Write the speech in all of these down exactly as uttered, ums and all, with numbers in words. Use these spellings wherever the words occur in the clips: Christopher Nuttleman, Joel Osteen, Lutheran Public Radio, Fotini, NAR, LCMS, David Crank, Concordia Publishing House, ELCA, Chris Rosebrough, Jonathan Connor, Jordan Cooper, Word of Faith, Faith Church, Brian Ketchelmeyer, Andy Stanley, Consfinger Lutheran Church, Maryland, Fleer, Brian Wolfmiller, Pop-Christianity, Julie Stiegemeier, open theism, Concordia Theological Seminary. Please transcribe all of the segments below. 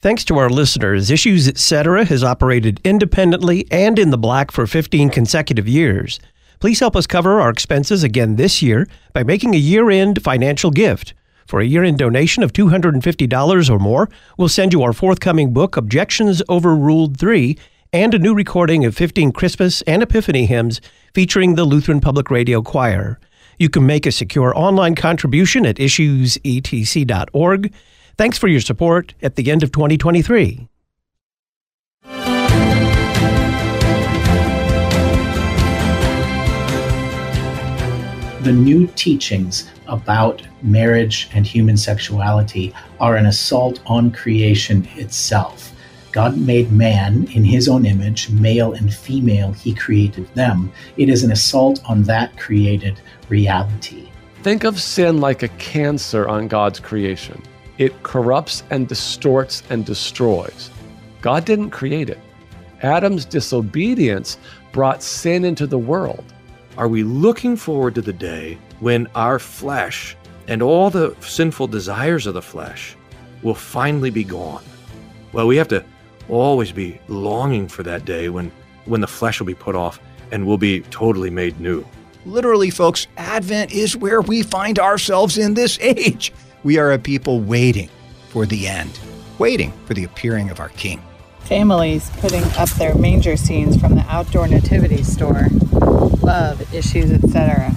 Thanks to our listeners, Issues et cetera has operated independently and in the black for fifteen consecutive years. Please help us cover our expenses again this year by making a year-end financial gift. For a year-end donation of two hundred fifty dollars or more, we'll send you our forthcoming book, Objections Overruled three, and a new recording of fifteen Christmas and Epiphany hymns featuring the Lutheran Public Radio Choir. You can make a secure online contribution at issues e t c dot org. Thanks for your support at the end of twenty twenty-three. The new teachings about marriage and human sexuality are an assault on creation itself. God made man in his own image, male and female, he created them. It is an assault on that created reality. Think of sin like a cancer on God's creation. It corrupts and distorts and destroys. God didn't create it. Adam's disobedience brought sin into the world. Are we looking forward to the day when our flesh and all the sinful desires of the flesh will finally be gone? Well, we have to always be longing for that day when, when the flesh will be put off and we'll be totally made new. Literally, folks, Advent is where we find ourselves in this age. We are a people waiting for the end, waiting for the appearing of our King. Families putting up their manger scenes from the outdoor nativity store. Love, Issues, et cetera.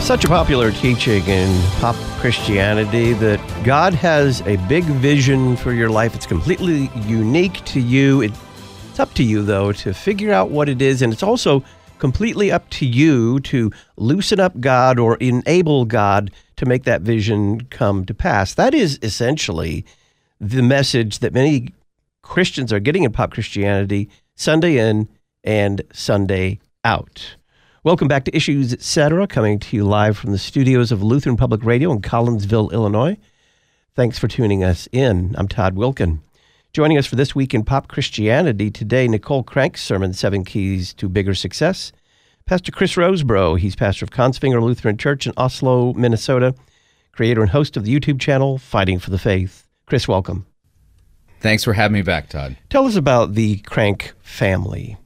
Such a popular teaching in pop Christianity that God has a big vision for your life. It's completely unique to you. It's up to you, though, to figure out what it is, and it's also completely up to you to loosen up God or enable God to make that vision come to pass. That is essentially the message that many Christians are getting in pop Christianity, Sunday in and Sunday out. Welcome back to Issues et cetera, coming to you live from the studios of Lutheran Public Radio in Collinsville, Illinois. Thanks for tuning us in. I'm Todd Wilkin. Joining us for This Week in Pop Christianity today, Nicole Crank's sermon, Seven Keys to Bigger Success. Pastor Chris Rosebrough, he's pastor of Consfinger Lutheran Church in Oslo, Minnesota, creator and host of the YouTube channel, Fighting for the Faith. Chris, welcome. Thanks for having me back, Todd. Tell us about the Crank family.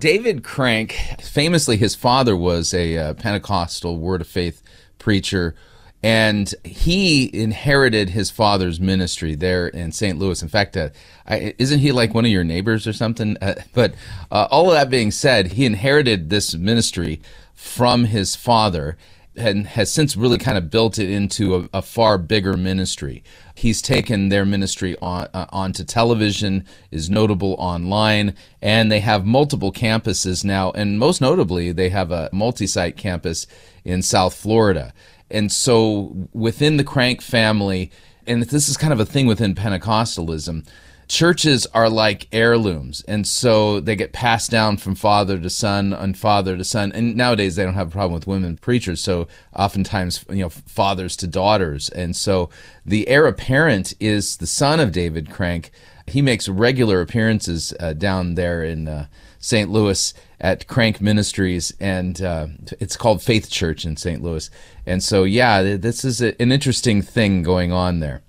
David Crank, famously his father was a uh, Pentecostal Word of Faith preacher, and he inherited his father's ministry there in Saint Louis. In fact, uh, I, isn't he like one of your neighbors or something? Uh, but uh, all of that being said, he inherited this ministry from his father and has since really kind of built it into a, a far bigger ministry. He's taken their ministry on, uh, onto television, is notable online, and they have multiple campuses now. And most notably, they have a multi-site campus in South Florida. And so within the Crank family, and this is kind of a thing within Pentecostalism, churches are like heirlooms. And so they get passed down from father to son and father to son. And nowadays they don't have a problem with women preachers. So oftentimes, you know, fathers to daughters. And so the heir apparent is the son of David Crank. He makes regular appearances uh, down there in uh, Saint Louis at Crank Ministries, and uh, it's called Faith Church in Saint Louis. And so, yeah, this is a, an interesting thing going on there.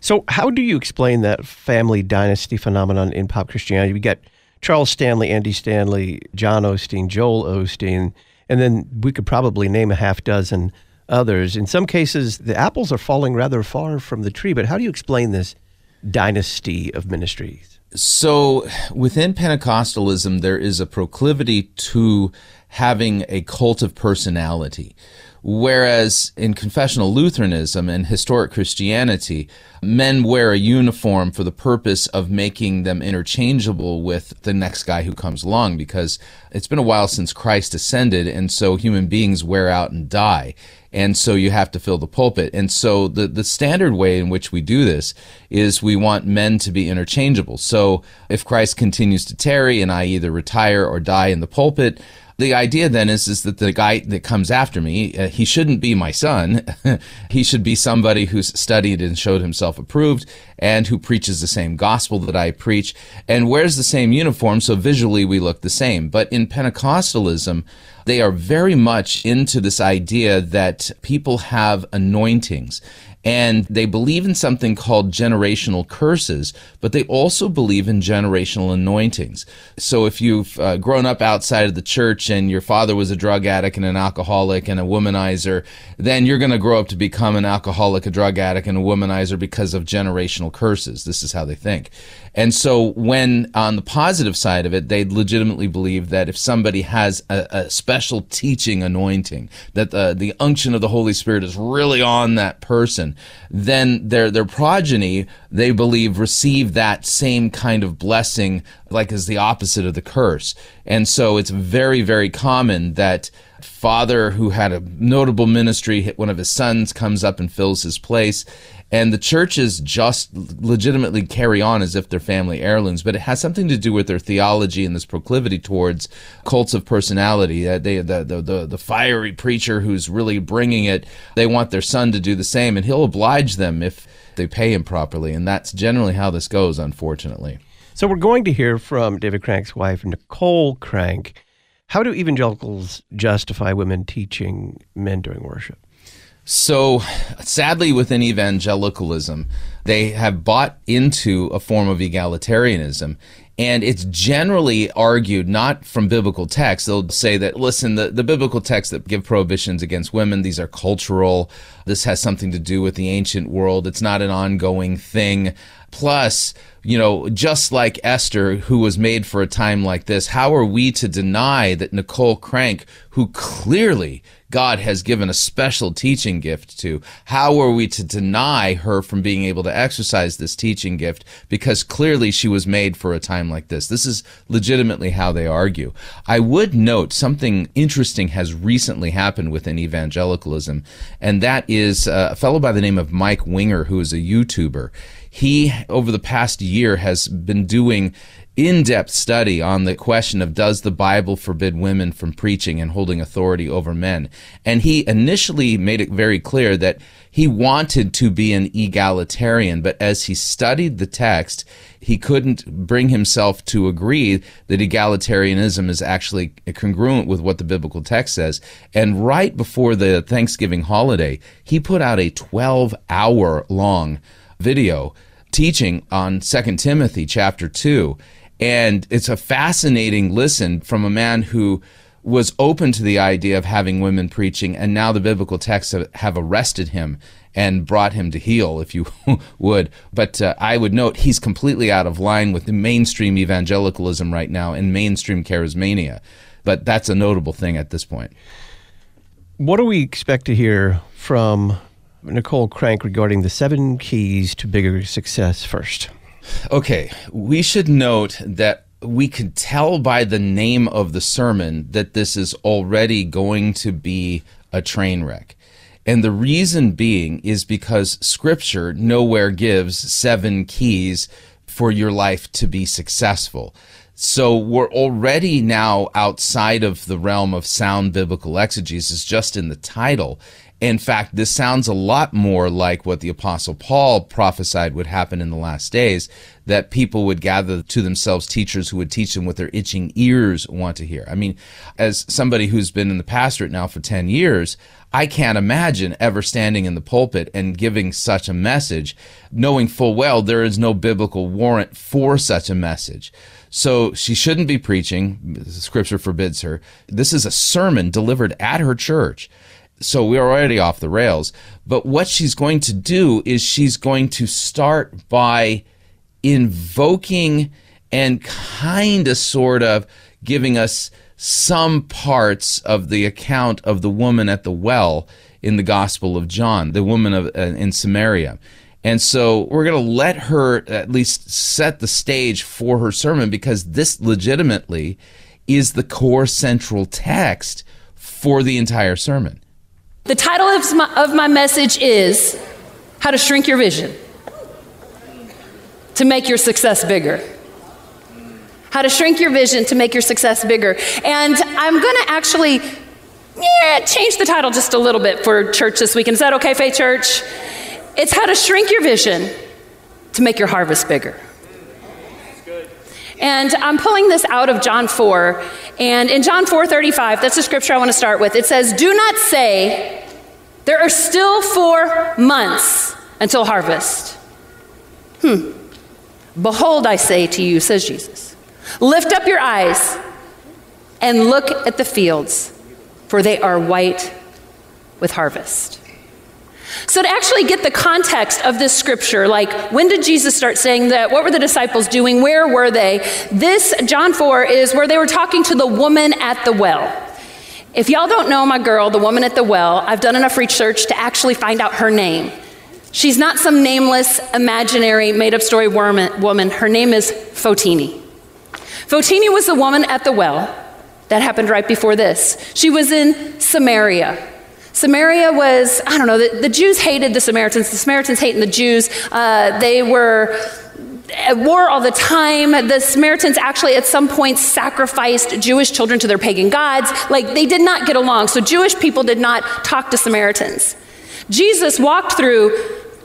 So how do you explain that family dynasty phenomenon in pop Christianity? We got Charles Stanley, Andy Stanley, John Osteen, Joel Osteen, and then we could probably name a half dozen others. In some cases, the apples are falling rather far from the tree, but how do you explain this dynasty of ministries? So within Pentecostalism, there is a proclivity to having a cult of personality, whereas in confessional Lutheranism and historic Christianity, men wear a uniform for the purpose of making them interchangeable with the next guy who comes along, because it's been a while since Christ ascended, and so human beings wear out and die. And so you have to fill the pulpit. And so the, the standard way in which we do this is we want men to be interchangeable. So if Christ continues to tarry and I either retire or die in the pulpit, the idea then is, is that the guy that comes after me, uh, he shouldn't be my son. He should be somebody who's studied and showed himself approved and who preaches the same gospel that I preach and wears the same uniform, so visually we look the same. But in Pentecostalism, they are very much into this idea that people have anointings. And they believe in something called generational curses, but they also believe in generational anointings. So if you've uh, grown up outside of the church and your father was a drug addict and an alcoholic and a womanizer, then you're going to grow up to become an alcoholic, a drug addict, and a womanizer because of generational curses. This is how they think. And so when on the positive side of it, they legitimately believe that if somebody has a, a special teaching anointing, that the, the unction of the Holy Spirit is really on that person, then their their progeny, they believe, receive that same kind of blessing, like as the opposite of the curse. And so it's very, very common that father who had a notable ministry, one of his sons comes up and fills his place. And the churches just legitimately carry on as if they're family heirlooms, but it has something to do with their theology and this proclivity towards cults of personality. They, the, the, the, the fiery preacher who's really bringing it, they want their son to do the same, and he'll oblige them if they pay him properly. And that's generally how this goes, unfortunately. So we're going to hear from David Crank's wife, Nicole Crank. How do evangelicals justify women teaching men during worship? So, sadly, within evangelicalism, they have bought into a form of egalitarianism, and it's generally argued not from biblical texts. They'll say that, listen, the, the biblical texts that give prohibitions against women, these are cultural, this has something to do with the ancient world, it's not an ongoing thing. Plus, you know, just like Esther, who was made for a time like this, how are we to deny that Nicole Crank, who clearly God has given a special teaching gift to, how are we to deny her from being able to exercise this teaching gift? Because clearly she was made for a time like this. This is legitimately how they argue. I would note something interesting has recently happened within evangelicalism, and that is a fellow by the name of Mike Winger, who is a YouTuber. He, over the past year, has been doing in-depth study on the question of, does the Bible forbid women from preaching and holding authority over men? And he initially made it very clear that he wanted to be an egalitarian, but as he studied the text, he couldn't bring himself to agree that egalitarianism is actually congruent with what the biblical text says. And right before the Thanksgiving holiday, he put out a twelve-hour-long video teaching on Second Timothy chapter two. And it's a fascinating listen from a man who was open to the idea of having women preaching, and now the biblical texts have arrested him and brought him to heel, if you would. But uh, I would note he's completely out of line with the mainstream evangelicalism right now and mainstream charismania. But that's a notable thing at this point. What do we expect to hear from Nicole Crank regarding the seven keys to bigger success first? Okay, we should note that we could tell by the name of the sermon that this is already going to be a train wreck. And the reason being is because Scripture nowhere gives seven keys for your life to be successful. So we're already now outside of the realm of sound biblical exegesis, just in the title. In fact, this sounds a lot more like what the Apostle Paul prophesied would happen in the last days, that people would gather to themselves teachers who would teach them what their itching ears want to hear. I mean, as somebody who's been in the pastorate now for ten years, I can't imagine ever standing in the pulpit and giving such a message, knowing full well there is no biblical warrant for such a message. So she shouldn't be preaching. Scripture forbids her. This is a sermon delivered at her church. So we're already off the rails. But what she's going to do is she's going to start by invoking and kind of sort of giving us some parts of the account of the woman at the well in the Gospel of John, the woman of, uh, in Samaria. And so we're going to let her at least set the stage for her sermon, because this legitimately is the core central text for the entire sermon. The title of my, of my message is How to Shrink Your Vision to Make Your Success Bigger. How to Shrink Your Vision to Make Your Success Bigger. And I'm going to actually yeah, change the title just a little bit for church this weekend. Is that okay, Faith Church? It's How to Shrink Your Vision to Make Your Harvest Bigger. And I'm pulling this out of John four, and in John four thirty-five, that's the scripture I want to start with. It says, "Do not say, there are still four months until harvest. Hmm. Behold, I say to you, says Jesus, lift up your eyes and look at the fields, for they are white with harvest. So to actually get the context of this scripture, like when did Jesus start saying that? What were the disciples doing? Where were they? This John four is where they were talking to the woman at the well. If y'all don't know my girl, the woman at the well, I've done enough research to actually find out her name. She's not some nameless, imaginary, made-up story woman. Her name is Fotini. Fotini was the woman at the well. That happened right before this. She was in Samaria. Samaria was, I don't know, the, the Jews hated the Samaritans. The Samaritans hated the Jews. Uh, they were at war all the time. The Samaritans actually at some point sacrificed Jewish children to their pagan gods. Like, they did not get along. So Jewish people did not talk to Samaritans. Jesus walked through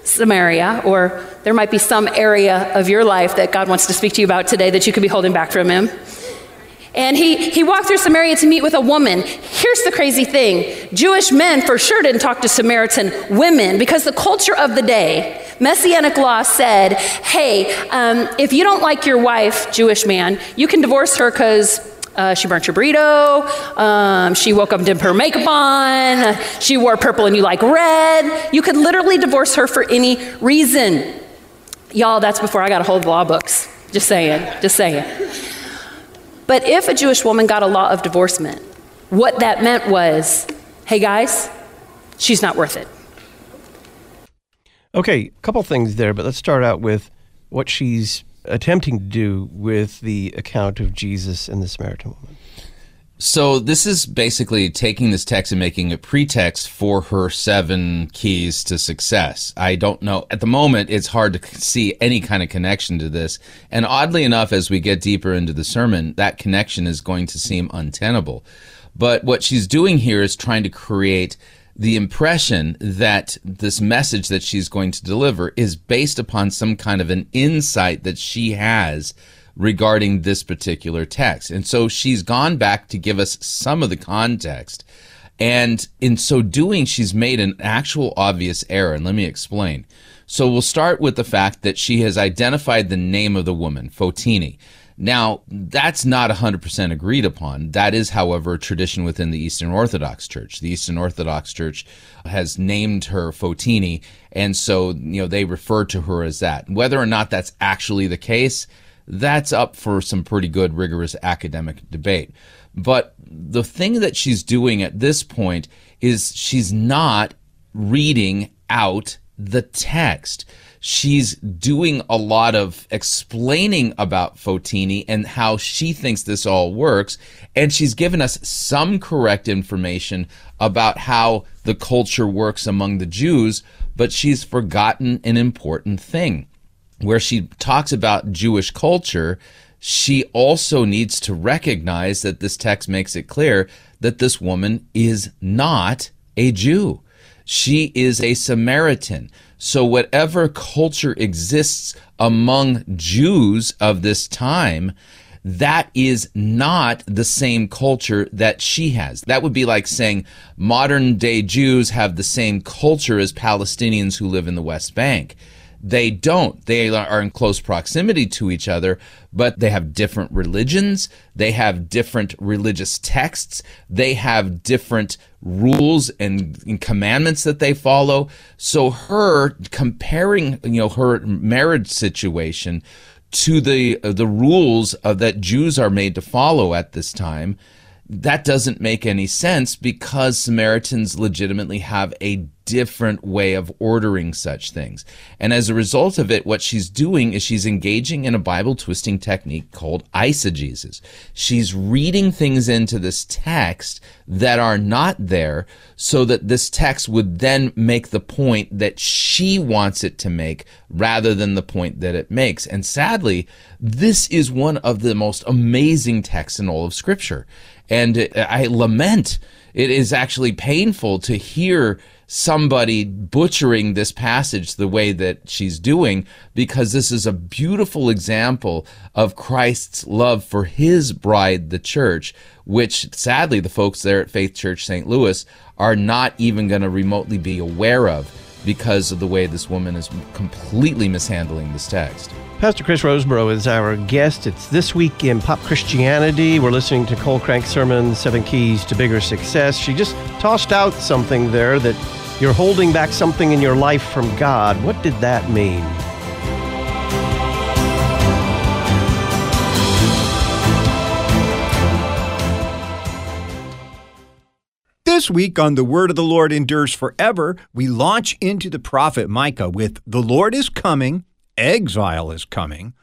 Samaria, or there might be some area of your life that God wants to speak to you about today that you could be holding back from him. And he, he walked through Samaria to meet with a woman. Here's the crazy thing. Jewish men for sure didn't talk to Samaritan women because the culture of the day, Messianic law said, hey, um, if you don't like your wife, Jewish man, you can divorce her because uh, she burnt your burrito, um, she woke up and didn't put her makeup on, she wore purple and you like red. You could literally divorce her for any reason. Y'all, that's before I got a hold of law books. Just saying, just saying. But if a Jewish woman got a law of divorcement, what that meant was, hey guys, she's not worth it. Okay, a couple things there, but let's start out with what she's attempting to do with the account of Jesus and the Samaritan woman. So this is basically taking this text and making a pretext for her seven keys to success. I don't know. At the moment, it's hard to see any kind of connection to this. And oddly enough, as we get deeper into the sermon, that connection is going to seem untenable. But what she's doing here is trying to create the impression that this message that she's going to deliver is based upon some kind of an insight that she has regarding this particular text. And so she's gone back to give us some of the context. And in so doing, she's made an actual obvious error. And let me explain. So we'll start with the fact that she has identified the name of the woman, Fotini. Now, that's not one hundred percent agreed upon. That is, however, a tradition within the Eastern Orthodox Church. The Eastern Orthodox Church has named her Fotini, and so, you know, they refer to her as that. Whether or not that's actually the case, that's up for some pretty good, rigorous academic debate. But the thing that she's doing at this point is she's not reading out the text. She's doing a lot of explaining about Fotini and how she thinks this all works, and she's given us some correct information about how the culture works among the Jews, but she's forgotten an important thing. Where she talks about Jewish culture, she also needs to recognize that this text makes it clear that this woman is not a Jew. She is a Samaritan. So whatever culture exists among Jews of this time, that is not the same culture that she has. That would be like saying modern day Jews have the same culture as Palestinians who live in the West Bank. They don't. They are in close proximity to each other, but they have different religions. They have different religious texts. They have different rules and, and commandments that they follow. So her comparing, you know, her marriage situation to the uh, the rules of, that Jews are made to follow at this time, that doesn't make any sense because Samaritans legitimately have a different way of ordering such things. And as a result of it, what she's doing is she's engaging in a Bible-twisting technique called eisegesis. She's reading things into this text that are not there so that this text would then make the point that she wants it to make rather than the point that it makes. And sadly, this is one of the most amazing texts in all of Scripture. And I lament, it is actually painful to hear somebody butchering this passage the way that she's doing, because this is a beautiful example of Christ's love for his bride, the church, which sadly the folks there at Faith Church Saint Louis are not even going to remotely be aware of. because of the way this woman is completely mishandling this text. Pastor Chris Rosebrough is our guest. It's This Week in Pop Christianity. We're listening to Nicole Crank's sermon, Seven Keys to Bigger Success. She just tossed out something there that you're holding back something in your life from God. What did that mean? This week on The Word of the Lord Endures Forever, we launch into the prophet Micah with "The Lord is coming, exile is coming,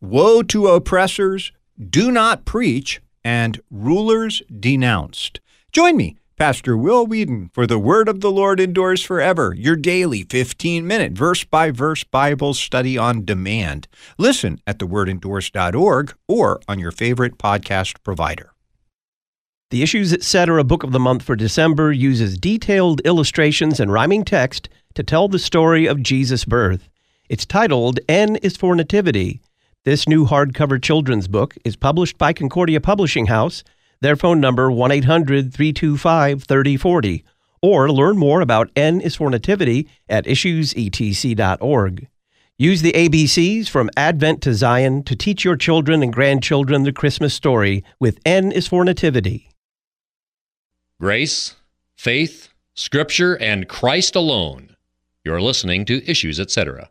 woe to oppressors, do not preach, and rulers denounced." Join me, Pastor Will Whedon, for The Word of the Lord Endures Forever, your daily fifteen-minute verse-by-verse Bible study on demand. Listen at the word endures dot org or on your favorite podcast provider. The Issues Etc. Book of the Month for December uses detailed illustrations and rhyming text to tell the story of Jesus' birth. It's titled N is for Nativity. This new hardcover children's book is published by Concordia Publishing House. Their phone number, one eight hundred, three two five, three oh four oh, or learn more about N is for Nativity at issues e t c dot org. Use the A B Cs from Advent to Zion to teach your children and grandchildren the Christmas story with N is for Nativity. Grace, faith, Scripture, and Christ alone. You're listening to Issues, et cetera.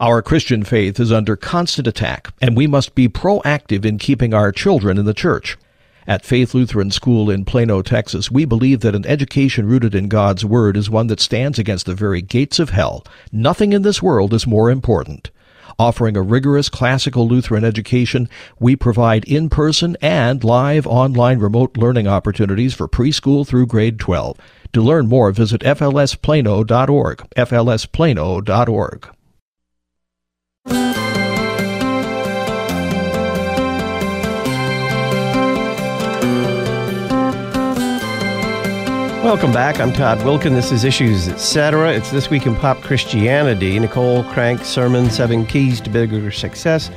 Our Christian faith is under constant attack, and we must be proactive in keeping our children in the church. At Faith Lutheran School in Plano, Texas, we believe that an education rooted in God's Word is one that stands against the very gates of hell. Nothing in this world is more important. Offering a rigorous classical Lutheran education, we provide in-person and live online remote learning opportunities for preschool through grade twelve. To learn more, visit f l s plano dot org, f l s plano dot org. Welcome back. I'm Todd Wilkin. This is Issues Etc. It's This Week in Pop Christianity. Nicole Crank's sermon, Seven Keys to Bigger Success.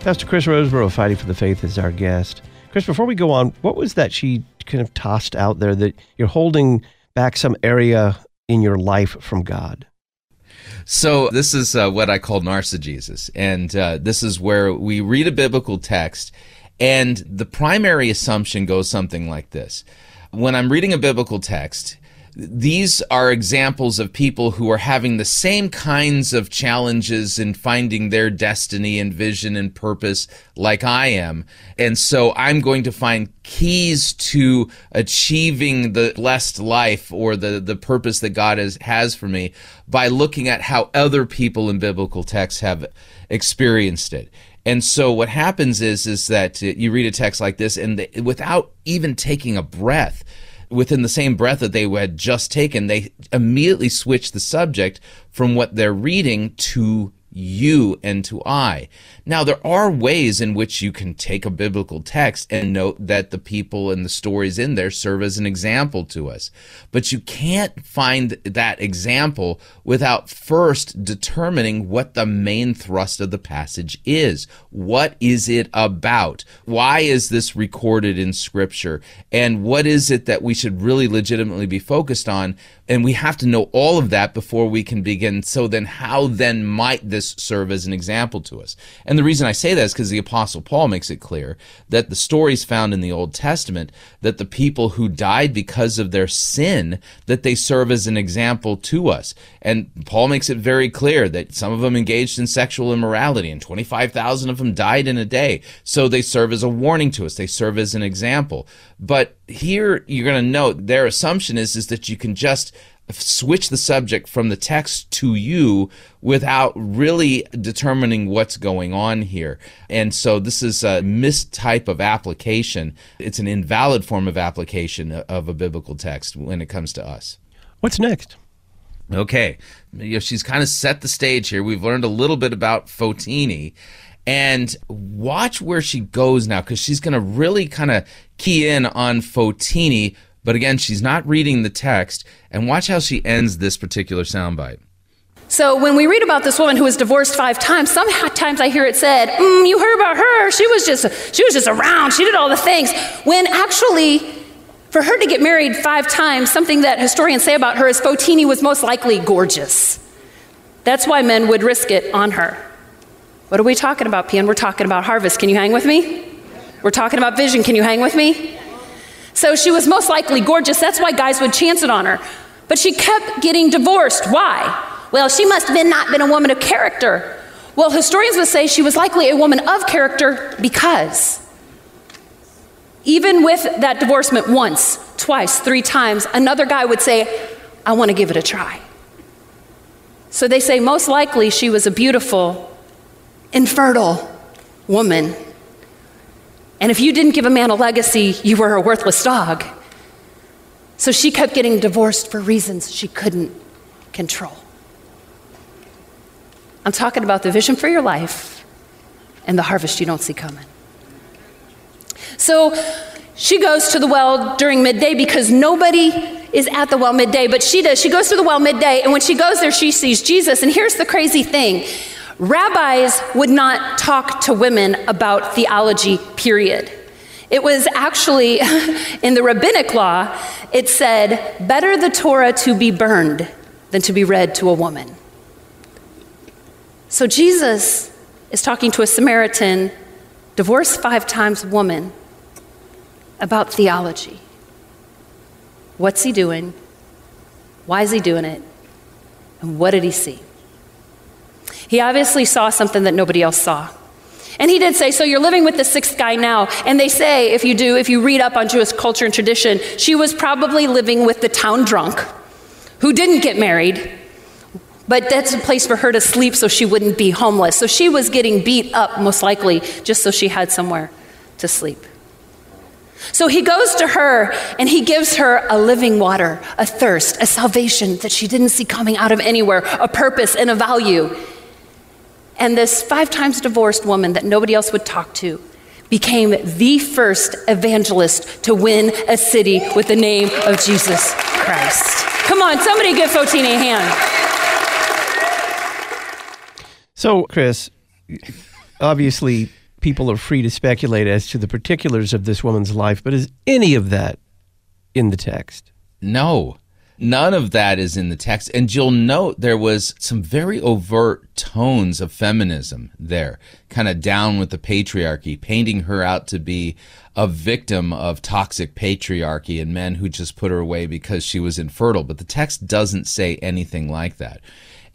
Pastor Chris Rosebrough of Fighting for the Faith is our guest. Chris, before we go on, what was that she kind of tossed out there that you're holding back some area in your life from God? So this is uh, what I call narcissism, and uh, this is where we read a biblical text, and the primary assumption goes something like this. When I'm reading a biblical text, these are examples of people who are having the same kinds of challenges in finding their destiny and vision and purpose like I am. And so I'm going to find keys to achieving the blessed life or the, the purpose that God has, has for me by looking at how other people in biblical texts have experienced it. And so what happens is, is that you read a text like this, and the, without even taking a breath, within the same breath that they had just taken, they immediately switch the subject from what they're reading to you and to I. Now, there are ways in which you can take a biblical text and note that the people and the stories in there serve as an example to us. But you can't find that example without first determining what the main thrust of the passage is. What is it about? Why is this recorded in Scripture? And what is it that we should really legitimately be focused on? And we have to know all of that before we can begin. So then how then might this serve as an example to us? And the reason I say that is because the Apostle Paul makes it clear that the stories found in the Old Testament, that the people who died because of their sin, that they serve as an example to us. And Paul makes it very clear that some of them engaged in sexual immorality, and twenty-five thousand of them died in a day. So they serve as a warning to us. They serve as an example. But here you're going to note their assumption is, is that you can just switch the subject from the text to you without really determining what's going on here. And so this is a mistype of application. It's an invalid form of application of a biblical text when it comes to us. What's next? Okay, you know, she's kind of set the stage here. We've learned a little bit about Fotini. And watch where she goes now, because she's going to really kind of key in on Fotini. But again, she's not reading the text. And watch how she ends this particular soundbite. So when we read about this woman who was divorced five times, sometimes I hear it said, mm, you heard about her. She was just she was just around. She did all the things. When actually, for her to get married five times, something that historians say about her is Fotini was most likely gorgeous. That's why men would risk it on her. What are we talking about, P N? We're talking about harvest. Can you hang with me? We're talking about vision. Can you hang with me? So she was most likely gorgeous. That's why guys would chance it on her. But she kept getting divorced. Why? Well, she must have been not been a woman of character. Well, historians would say she was likely a woman of character because even with that divorcement once, twice, three times, another guy would say, I want to give it a try. So they say most likely she was a beautiful, infertile woman. And if you didn't give a man a legacy, you were a worthless dog. So she kept getting divorced for reasons she couldn't control. I'm talking about the vision for your life and the harvest you don't see coming. So she goes to the well during midday because nobody is at the well midday, but she does. She goes to the well midday, and when she goes there, she sees Jesus. And here's the crazy thing. Rabbis would not talk to women about theology, period. It was actually, in the rabbinic law, it said, better the Torah to be burned than to be read to a woman. So Jesus is talking to a Samaritan, divorced five times woman, about theology. What's he doing? Why is he doing it? And what did he see? He obviously saw something that nobody else saw. And he did say, so you're living with the sixth guy now. And they say, if you do, if you read up on Jewish culture and tradition, she was probably living with the town drunk who didn't get married, but that's a place for her to sleep so she wouldn't be homeless. So she was getting beat up, most likely, just so she had somewhere to sleep. So he goes to her and he gives her a living water, a thirst, a salvation that she didn't see coming out of anywhere, a purpose and a value. And this five times divorced woman that nobody else would talk to became the first evangelist to win a city with the name of Jesus Christ. Come on, somebody give Fotini a hand. So, Chris, obviously people are free to speculate as to the particulars of this woman's life, but is any of that in the text? No. None of that is in the text. And you'll note there was some very overt tones of feminism there, kind of down with the patriarchy, painting her out to be a victim of toxic patriarchy and men who just put her away because she was infertile. But the text doesn't say anything like that.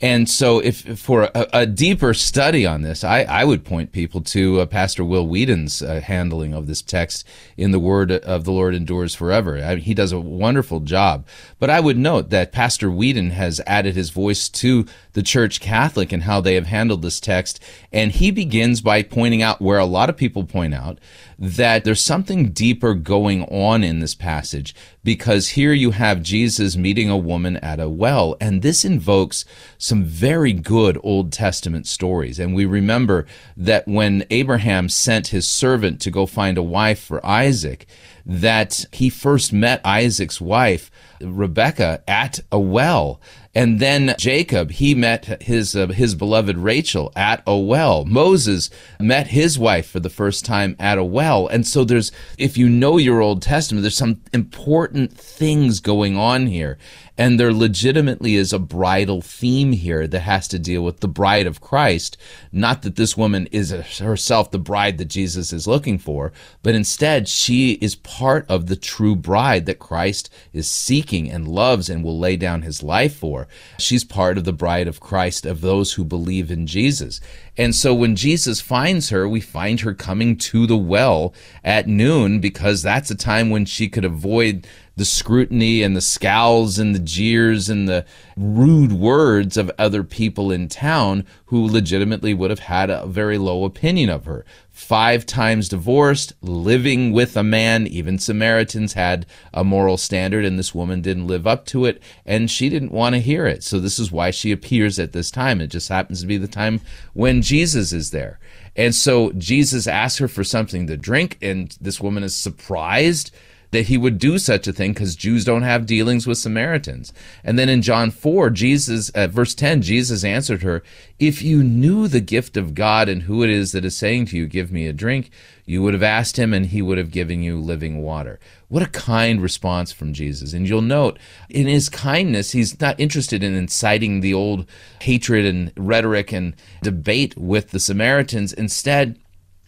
And so if, if for a, a deeper study on this, I, I would point people to uh, Pastor Will Whedon's uh, handling of this text in The Word of the Lord Endures Forever. I mean, he does a wonderful job. But I would note that Pastor Whedon has added his voice to the Church Catholic and how they have handled this text. And he begins by pointing out where a lot of people point out that there's something deeper going on in this passage, because here you have Jesus meeting a woman at a well, and this invokes some very good Old Testament stories. And we remember that when Abraham sent his servant to go find a wife for Isaac, that he first met Isaac's wife, Rebekah, at a well. And then Jacob, he met his uh, his beloved Rachel at a well. Moses met his wife for the first time at a well. And so there's, if you know your Old Testament, there's some important things going on here. And there legitimately is a bridal theme here that has to deal with the bride of Christ. Not that this woman is herself the bride that Jesus is looking for, but instead she is part of the true bride that Christ is seeking and loves and will lay down his life for. She's part of the bride of Christ, of those who believe in Jesus. And so when Jesus finds her, we find her coming to the well at noon, because that's a time when she could avoid the scrutiny and the scowls and the jeers and the rude words of other people in town who legitimately would have had a very low opinion of her. Five times divorced, living with a man. Even Samaritans had a moral standard, and this woman didn't live up to it, and she didn't want to hear it. So this is why she appears at this time. It just happens to be the time when Jesus is there. And so Jesus asks her for something to drink, and this woman is surprised that he would do such a thing because Jews don't have dealings with Samaritans. And then in John four, Jesus, at verse ten, Jesus answered her, "If you knew the gift of God and who it is that is saying to you, 'Give me a drink,' you would have asked him, and he would have given you living water." What a kind response from Jesus. And you'll note, in his kindness, he's not interested in inciting the old hatred and rhetoric and debate with the Samaritans. Instead,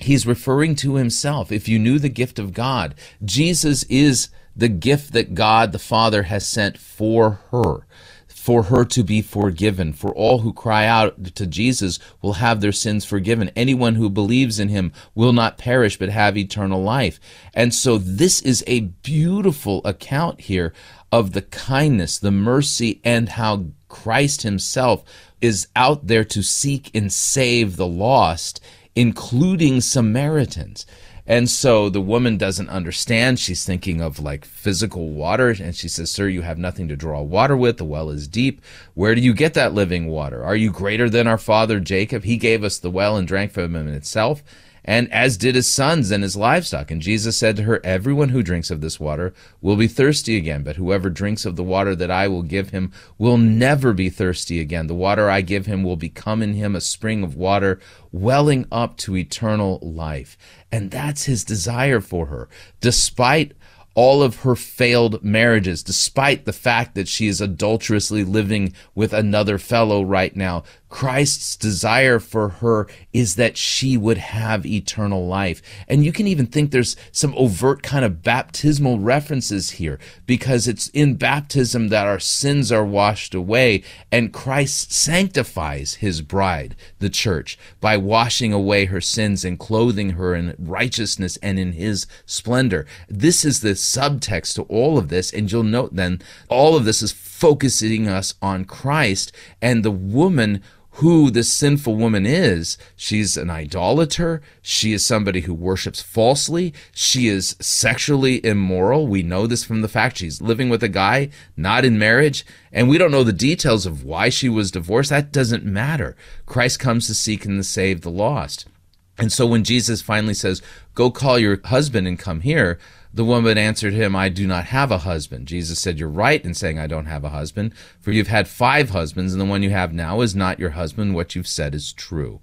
he's referring to himself. If you knew the gift of God, Jesus is the gift that God the Father has sent for her, for her to be forgiven. For all who cry out to Jesus will have their sins forgiven. Anyone who believes in him will not perish but have eternal life. And so this is a beautiful account here of the kindness, the mercy, and how Christ himself is out there to seek and save the lost, including Samaritans. And so the woman doesn't understand. She's thinking of like physical water. And she says, "Sir, you have nothing to draw water with. The well is deep. Where do you get that living water? Are you greater than our father Jacob? He gave us the well and drank from him itself, and as did his sons and his livestock." And Jesus said to her, "Everyone who drinks of this water will be thirsty again, but whoever drinks of the water that I will give him will never be thirsty again. The water I give him will become in him a spring of water welling up to eternal life." And that's his desire for her, despite all of her failed marriages, despite the fact that she is adulterously living with another fellow right now. Christ's desire for her is that she would have eternal life. And you can even think there's some overt kind of baptismal references here, because it's in baptism that our sins are washed away, and Christ sanctifies his bride, the church, by washing away her sins and clothing her in righteousness and in his splendor. This is the subtext to all of this, and you'll note then all of this is focusing us on Christ. And the woman who this sinful woman is, she's an idolater. She is somebody who worships falsely. She is sexually immoral. We know this from the fact she's living with a guy, not in marriage. And we don't know the details of why she was divorced. That doesn't matter. Christ comes to seek and to save the lost. And so when Jesus finally says, "Go call your husband and come here," the woman answered him, "I do not have a husband." Jesus said, "You're right in saying I don't have a husband, for you've had five husbands, and the one you have now is not your husband. What you've said is true."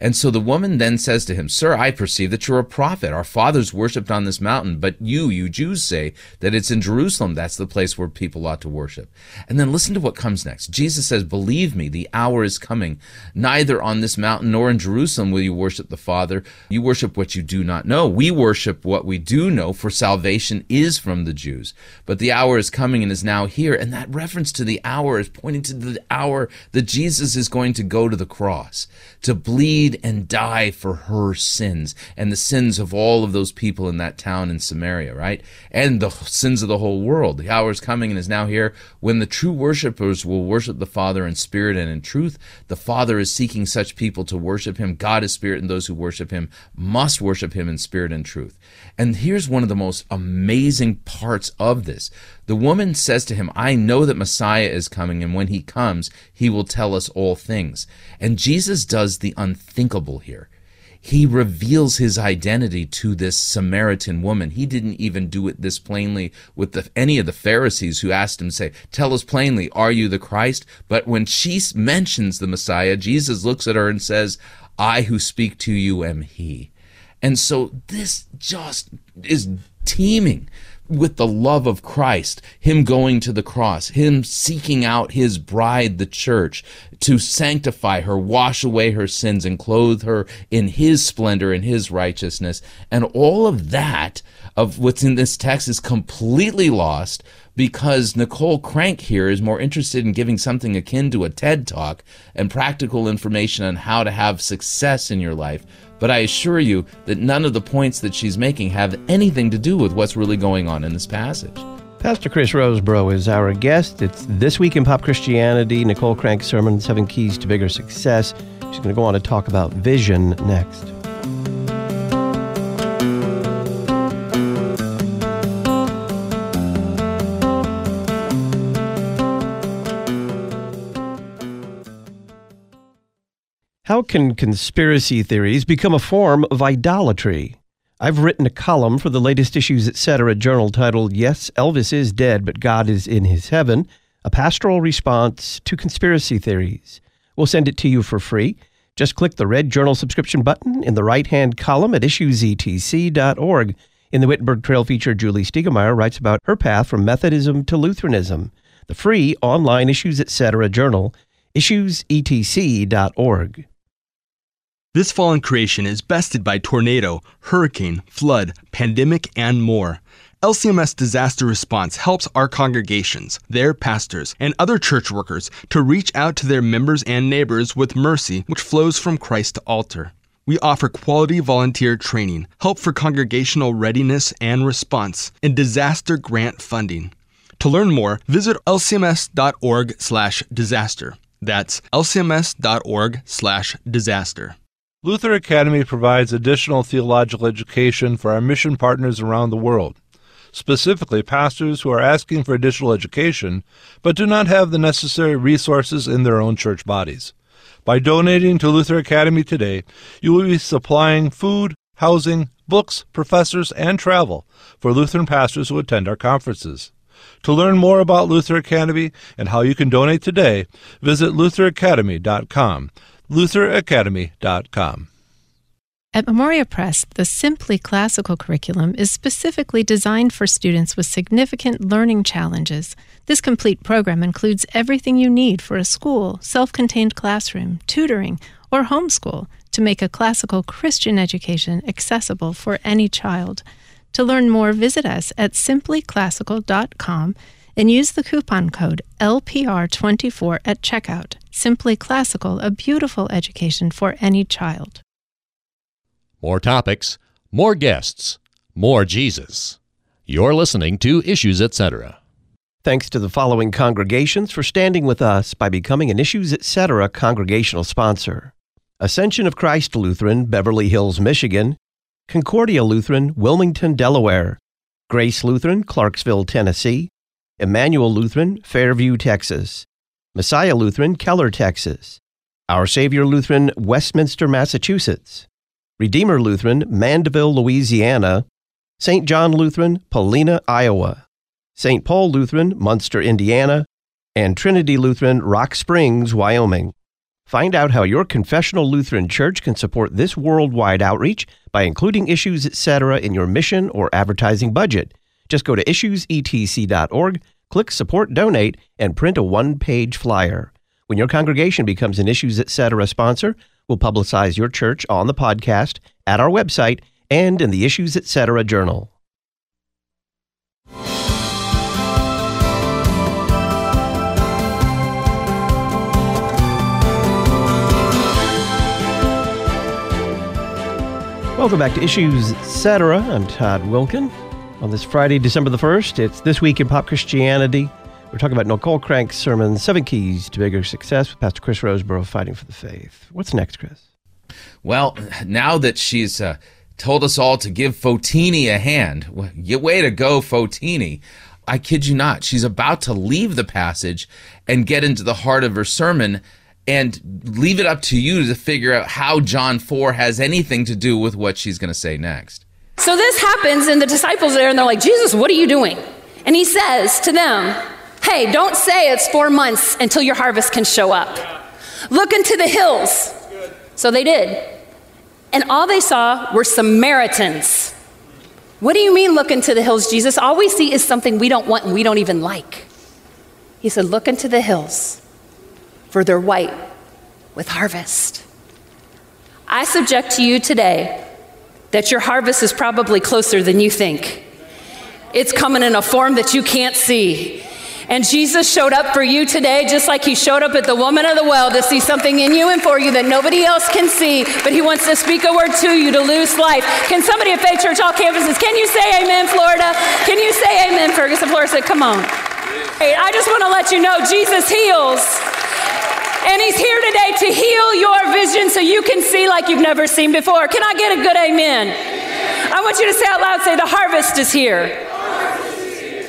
And so the woman then says to him, "Sir, I perceive that you're a prophet. Our fathers worshipped on this mountain, but you, you Jews, say that it's in Jerusalem. That's the place where people ought to worship." And then listen to what comes next. Jesus says, "Believe me, the hour is coming. Neither on this mountain nor in Jerusalem will you worship the Father. You worship what you do not know. We worship what we do know, for salvation is from the Jews. But the hour is coming and is now here." And that reference to the hour is pointing to the hour that Jesus is going to go to the cross, to bleed and die for her sins and the sins of all of those people in that town in Samaria, right? And the sins of the whole world. "The hour is coming and is now here when the true worshipers will worship the Father in spirit and in truth. The Father is seeking such people to worship him. God is spirit, and those who worship him must worship him in spirit and truth." And here's one of the most amazing parts of this. The woman says to him, "I know that Messiah is coming, and when he comes, he will tell us all things." And Jesus does the unthinkable here. He reveals his identity to this Samaritan woman. He didn't even do it this plainly with the, any of the Pharisees who asked him, say, "Tell us plainly, are you the Christ?" But when she mentions the Messiah, Jesus looks at her and says, "I who speak to you am he." And so this just is teeming with the love of Christ, him going to the cross, him seeking out his bride, the church, to sanctify her, wash away her sins, and clothe her in his splendor and his righteousness. And all of that of what's in this text is completely lost because Nicole Crank here is more interested in giving something akin to a TED Talk and practical information on how to have success in your life. But I assure you that none of the points that she's making have anything to do with what's really going on in this passage. Pastor Chris Rosebrough is our guest. It's This Week in Pop Christianity, Nicole Crank's sermon, Seven Keys to Bigger Success. She's going to go on to talk about vision next. How can conspiracy theories become a form of idolatry? I've written a column for the latest Issues Etc. journal titled, Yes, Elvis Is Dead, But God Is in His Heaven, A Pastoral Response to Conspiracy Theories. We'll send it to you for free. Just click the red journal subscription button in the right-hand column at issues e t c dot org. In the Wittenberg Trail feature, Julie Stiegemeier writes about her path from Methodism to Lutheranism. The free online Issues Etc. journal, issues e t c dot org. This fallen creation is bested by tornado, hurricane, flood, pandemic, and more. L C M S Disaster Response helps our congregations, their pastors, and other church workers to reach out to their members and neighbors with mercy which flows from Christ's altar. We offer quality volunteer training, help for congregational readiness and response, and disaster grant funding. To learn more, visit l c m s dot org slash disaster. That's l c m s dot org slash disaster. Luther Academy provides additional theological education for our mission partners around the world, specifically pastors who are asking for additional education but do not have the necessary resources in their own church bodies. By donating to Luther Academy today, you will be supplying food, housing, books, professors, and travel for Lutheran pastors who attend our conferences. To learn more about Luther Academy and how you can donate today, visit luther academy dot com. luther academy dot com. At Memoria Press, the Simply Classical curriculum is specifically designed for students with significant learning challenges. This complete program includes everything you need for a school, self-contained classroom, tutoring, or homeschool to make a classical Christian education accessible for any child. To learn more, visit us at simply classical dot com and use the coupon code L P R twenty-four at checkout. Simply Classical, a beautiful education for any child. More topics, more guests, more Jesus. You're listening to Issues Etc. Thanks to the following congregations for standing with us by becoming an Issues Etc. congregational sponsor. Ascension of Christ Lutheran, Beverly Hills, Michigan. Concordia Lutheran, Wilmington, Delaware. Grace Lutheran, Clarksville, Tennessee. Emmanuel Lutheran, Fairview, Texas. Messiah Lutheran, Keller, Texas. Our Savior Lutheran, Westminster, Massachusetts. Redeemer Lutheran, Mandeville, Louisiana. Saint John Lutheran, Paulina, Iowa. Saint Paul Lutheran, Munster, Indiana. And Trinity Lutheran, Rock Springs, Wyoming. Find out how your confessional Lutheran church can support this worldwide outreach by including Issues Etc. in your mission or advertising budget. Just go to issues e t c dot org, click Support Donate, and print a one-page flyer. When your congregation becomes an Issues Etc. sponsor, we'll publicize your church on the podcast, at our website, and in the Issues Etc. journal. Welcome back to Issues Etc. I'm Todd Wilkin. On this Friday, December the first, it's This Week in Pop Christianity. We're talking about Nicole Crank's sermon, Seven Keys to Bigger Success, with Pastor Chris Rosebrough, Fighting for the Faith. What's next, Chris? Well, now that she's uh, told us all to give Fotini a hand, way to go, Fotini. I kid you not, she's about to leave the passage and get into the heart of her sermon and leave it up to you to figure out how John four has anything to do with what she's going to say next. So this happens, and the disciples are there, and they're like, Jesus, what are you doing? And he says to them, hey, don't say it's four months until your harvest can show up. Look into the hills. So they did. And all they saw were Samaritans. What do you mean, look into the hills, Jesus? All we see is something we don't want and we don't even like. He said, look into the hills, for they're white with harvest. I subject to you today that your harvest is probably closer than you think. It's coming in a form that you can't see. And Jesus showed up for you today, just like he showed up at the woman of the well to see something in you and for you that nobody else can see, but he wants to speak a word to you to lose life. Can somebody at Faith Church, all campuses, can you say amen, Florida? Can you say amen, Ferguson? Florida said, come on. Hey, I just want to let you know, Jesus heals. And he's here today to heal your vision so you can see like you've never seen before. Can I get a good amen? I want you to say out loud, say, the harvest is here.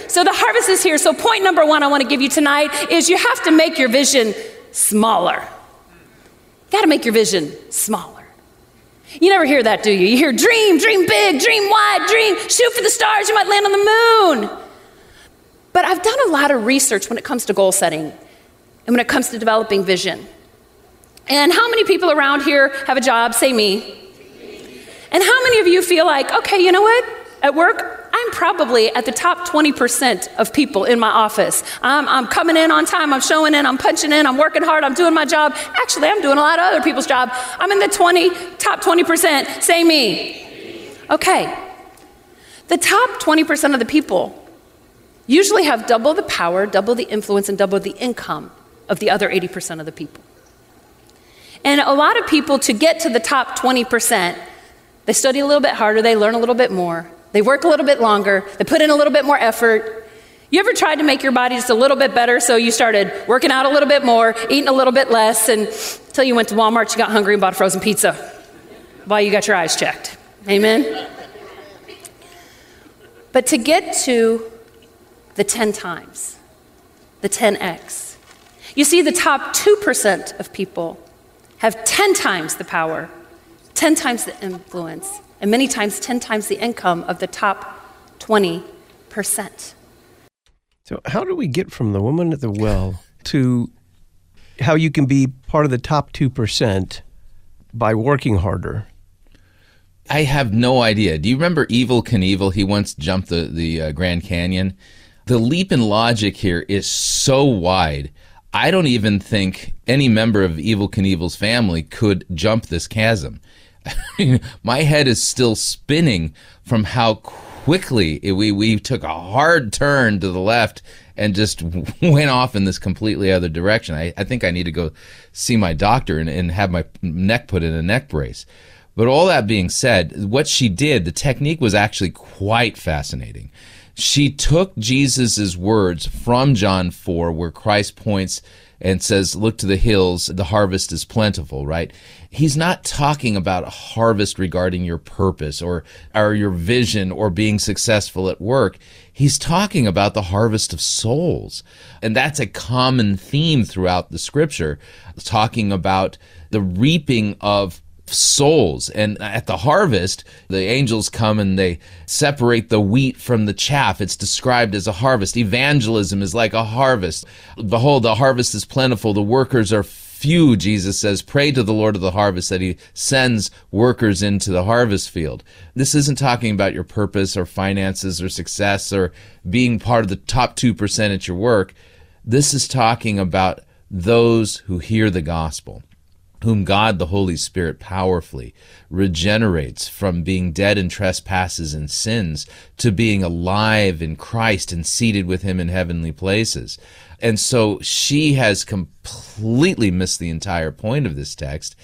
So the harvest is here. So point number one I want to give you tonight is you have to make your vision smaller. You got to make your vision smaller. You never hear that, do you? You hear dream, dream big, dream wide, dream, shoot for the stars, you might land on the moon. But I've done a lot of research when it comes to goal setting and when it comes to developing vision. And how many people around here have a job? Say me. And how many of you feel like, okay, you know what? At work, I'm probably at the top twenty percent of people in my office. I'm, I'm coming in on time, I'm showing in, I'm punching in, I'm working hard, I'm doing my job. Actually, I'm doing a lot of other people's job. I'm in the twenty, top twenty percent, say me. Okay, the top twenty percent of the people usually have double the power, double the influence, and double the income of the other eighty percent of the people. And a lot of people, to get to the top twenty percent, they study a little bit harder, they learn a little bit more, they work a little bit longer, they put in a little bit more effort. You ever tried to make your body just a little bit better, so you started working out a little bit more, eating a little bit less, and until you went to Walmart, you got hungry and bought a frozen pizza while you got your eyes checked. Amen? But to get to the ten times, the ten X, you see the top two percent of people have ten times the power, ten times the influence, and many times, ten times the income of the top twenty percent. So how do we get from the woman at the well to how you can be part of the top two percent by working harder? I have no idea. Do you remember Evel Knievel? He once jumped the, the uh, Grand Canyon. The leap in logic here is so wide. I don't even think any member of Evel Knievel's family could jump this chasm. My head is still spinning from how quickly it, we, we took a hard turn to the left and just went off in this completely other direction. I, I think I need to go see my doctor and, and have my neck put in a neck brace. But all that being said, what she did, the technique was actually quite fascinating. She took Jesus's words from John four, where Christ points and says, look to the hills, the harvest is plentiful, right? He's not talking about a harvest regarding your purpose or, or your vision or being successful at work. He's talking about the harvest of souls. And that's a common theme throughout the scripture, talking about the reaping of souls. And at the harvest, the angels come and they separate the wheat from the chaff. It's described as a harvest. Evangelism is like a harvest. Behold, the harvest is plentiful. The workers are few, Jesus says. Pray to the Lord of the harvest that he sends workers into the harvest field. This isn't talking about your purpose or finances or success or being part of the top two percent at your work. This is talking about those who hear the gospel, whom God the Holy Spirit powerfully regenerates from being dead in trespasses and sins to being alive in Christ and seated with him in heavenly places. And so she has completely missed the entire point of this text.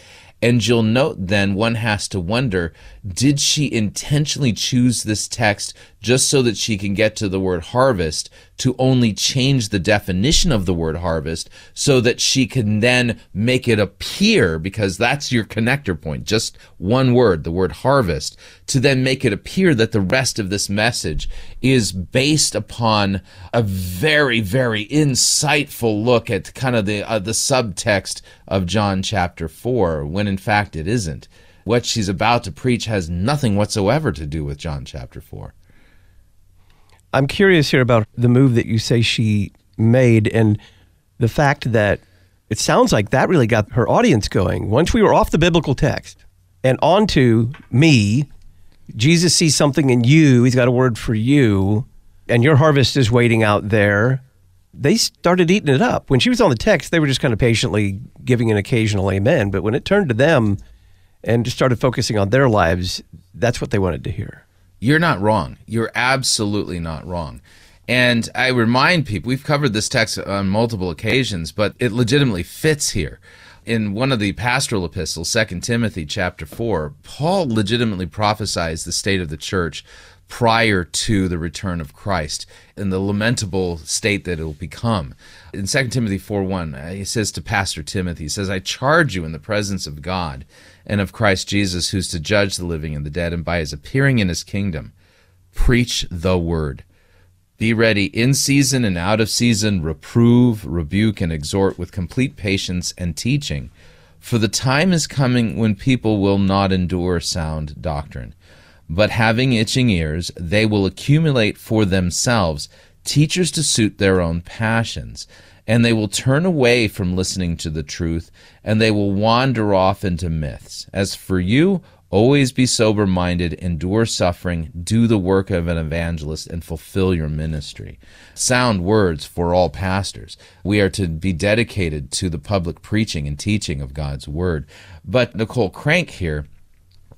And you'll note then one has to wonder, did she intentionally choose this text just so that she can get to the word harvest to only change the definition of the word harvest so that she can then make it appear, because that's your connector point, just one word, the word harvest, to then make it appear that the rest of this message is based upon a very, very insightful look at kind of the, uh, the subtext of John chapter four, when in fact it isn't. What she's about to preach has nothing whatsoever to do with John chapter four. I'm curious here about the move that you say she made and the fact that it sounds like that really got her audience going. Once we were off the biblical text and onto me, Jesus sees something in you, he's got a word for you, and your harvest is waiting out there. They started eating it up. When she was on the text, they were just kind of patiently giving an occasional amen, but when it turned to them and just started focusing on their lives, that's what they wanted to hear. You're not wrong. You're absolutely not wrong. And I remind people, we've covered this text on multiple occasions, but it legitimately fits here. In one of the pastoral epistles, Second Timothy chapter four, Paul legitimately prophesies the state of the church prior to the return of Christ and the lamentable state that it will become. In Second Timothy four one, he says to Pastor Timothy, he says, "I charge you in the presence of God and of Christ Jesus, who's to judge the living and the dead, and by his appearing in his kingdom, preach the word. Be ready in season and out of season, reprove, rebuke, and exhort with complete patience and teaching. For the time is coming when people will not endure sound doctrine, but having itching ears, they will accumulate for themselves teachers to suit their own passions, and they will turn away from listening to the truth, and they will wander off into myths. As for you, always be sober-minded, endure suffering, do the work of an evangelist, and fulfill your ministry." Sound words for all pastors. We are to be dedicated to the public preaching and teaching of God's Word. But Nicole Crank here,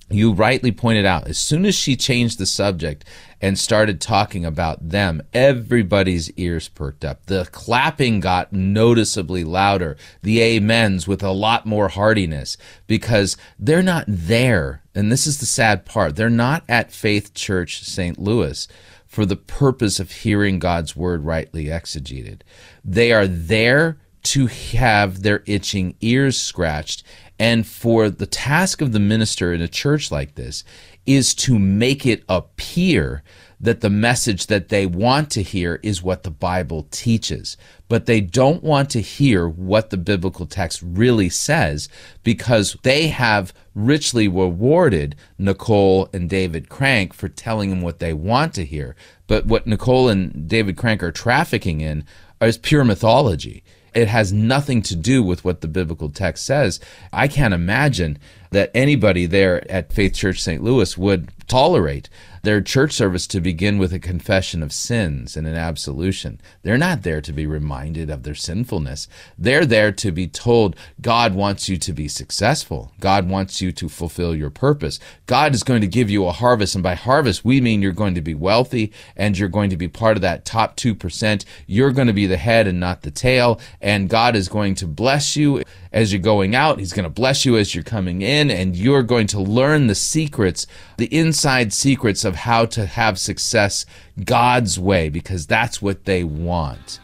you rightly pointed out, as soon as she changed the subject and started talking about them, everybody's ears perked up. The clapping got noticeably louder, the amens with a lot more heartiness, because they're not there, and this is the sad part, they're not at Faith Church Saint Louis for the purpose of hearing God's Word rightly exegeted. They are there to have their itching ears scratched, and for the task of the minister in a church like this is to make it appear that the message that they want to hear is what the Bible teaches. But they don't want to hear what the biblical text really says, because they have richly rewarded Nicole and David Crank for telling them what they want to hear. But what Nicole and David Crank are trafficking in is pure mythology. It has nothing to do with what the biblical text says. I can't imagine that anybody there at Faith Church Saint Louis would tolerate their church service to begin with a confession of sins and an absolution. They're not there to be reminded of their sinfulness. They're there to be told, God wants you to be successful. God wants you to fulfill your purpose. God is going to give you a harvest, and by harvest, we mean you're going to be wealthy, and you're going to be part of that top two percent. You're going to be the head and not the tail, and God is going to bless you as you're going out. He's going to bless you as you're coming in, and you're going to learn the secrets, the inside secrets of how to have success God's way, because that's what they want.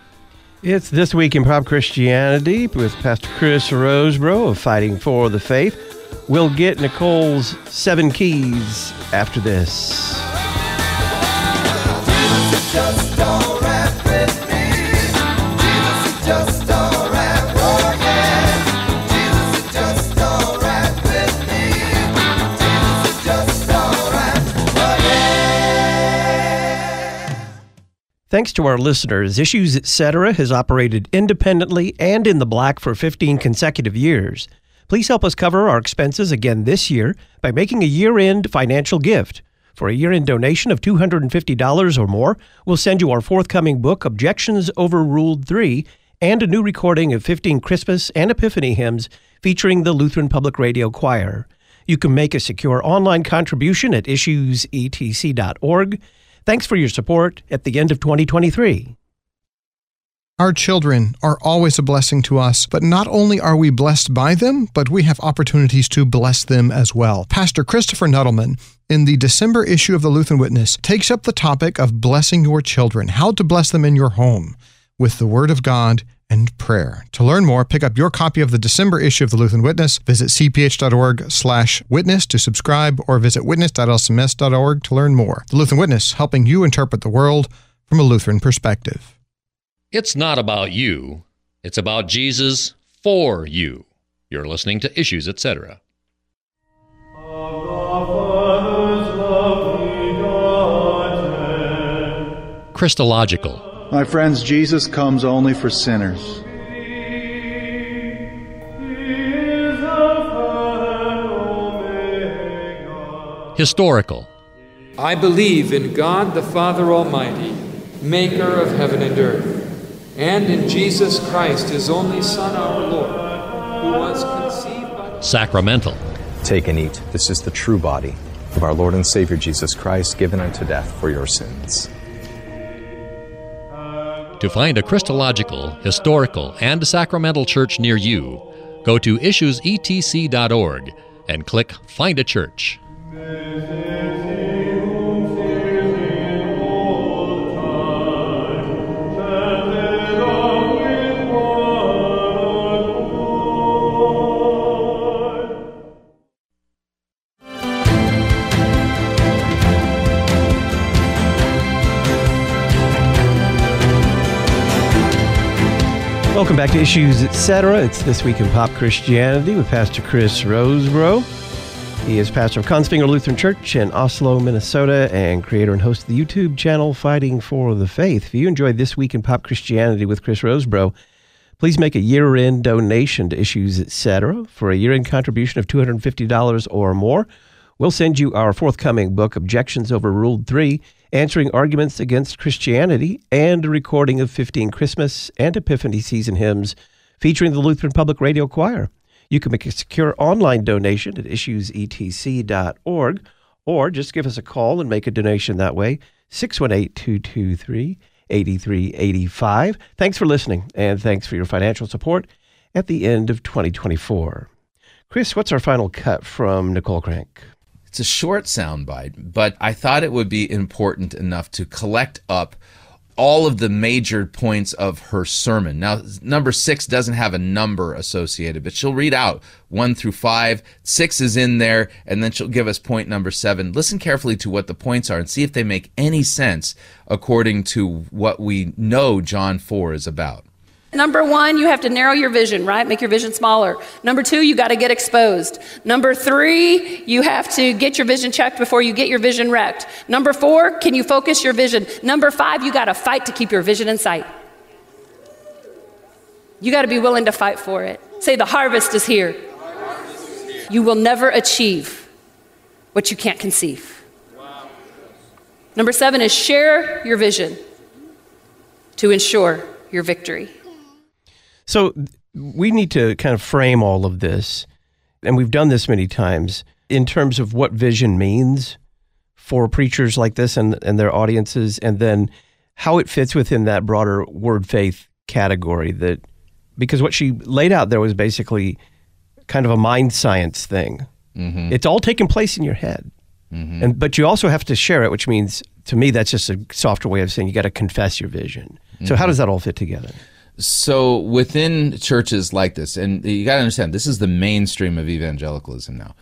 It's This Week in Pop Christianity with Pastor Chris Rosebrough of Fighting for the Faith. We'll get Nicole's seven keys after this. Jesus is just all right with me. Jesus is just all right, oh yeah. Jesus is just all right with me. Jesus is just all right, oh yeah. Thanks to our listeners, Issues Etc. has operated independently and in the black for fifteen consecutive years. Please help us cover our expenses again this year by making a year-end financial gift. For a year-end donation of two hundred fifty dollars or more, we'll send you our forthcoming book, Objections Overruled three, and a new recording of fifteen Christmas and Epiphany hymns featuring the Lutheran Public Radio Choir. You can make a secure online contribution at issues e t c dot org. Thanks for your support at the end of twenty twenty-three. Our children are always a blessing to us, but not only are we blessed by them, but we have opportunities to bless them as well. Pastor Christopher Nuttleman, in the December issue of the Lutheran Witness, takes up the topic of blessing your children, how to bless them in your home, with the Word of God and prayer. To learn more, pick up your copy of the December issue of the Lutheran Witness. Visit c p h dot org slash witness to subscribe, or visit witness dot l c m s dot org to learn more. The Lutheran Witness, helping you interpret the world from a Lutheran perspective. It's not about you, it's about Jesus for you. You're listening to Issues, et cetera. Christological. My friends, Jesus comes only for sinners. Historical. I believe in God the Father Almighty, maker of heaven and earth, and in Jesus Christ, his only Son, our Lord, who was conceived by... Sacramental. Take and eat. This is the true body of our Lord and Savior Jesus Christ, given unto death for your sins. To find a Christological, historical, and sacramental church near you, go to issues e t c dot org and click Find a Church. Welcome back to Issues Etc. It's This Week in Pop Christianity with Pastor Chris Rosebrough. He is pastor of Consfinger Lutheran Church in Oslo, Minnesota, and creator and host of the YouTube channel Fighting for the Faith. If you enjoyed This Week in Pop Christianity with Chris Rosebrough, please make a year-end donation to Issues Etc. For a year-end contribution of two hundred fifty dollars or more, we'll send you our forthcoming book, Objections Overruled three, Answering Arguments Against Christianity, and a recording of fifteen Christmas and Epiphany season hymns featuring the Lutheran Public Radio Choir. You can make a secure online donation at issues e t c dot org, or just give us a call and make a donation that way, six one eight, two two three, eight three eight five. Thanks for listening, and thanks for your financial support at the end of twenty twenty-four. Chris, what's our final cut from Nicole Crank? It's a short soundbite, but I thought it would be important enough to collect up all of the major points of her sermon. Now, number six doesn't have a number associated, but she'll read out one through five. Six is in there, and then she'll give us point number seven. Listen carefully to what the points are and see if they make any sense according to what we know John four is about. Number one, you have to narrow your vision, right? Make your vision smaller. Number two, you got to get exposed. Number three, you have to get your vision checked before you get your vision wrecked. Number four, can you focus your vision? Number five, you got to fight to keep your vision in sight. You got to be willing to fight for it. Say, the harvest is here. The harvest is here. You will never achieve what you can't conceive. Wow. Number seven is share your vision to ensure your victory. So we need to kind of frame all of this, and we've done this many times, in terms of what vision means for preachers like this and, and their audiences, and then how it fits within that broader word faith category. That because what she laid out there was basically kind of a mind science thing. Mm-hmm. It's all taking place in your head, mm-hmm. and but you also have to share it, which means, to me, that's just a softer way of saying you got to confess your vision. Mm-hmm. So how does that all fit together? So within churches like this, and you got to understand, this is the mainstream of evangelicalism now.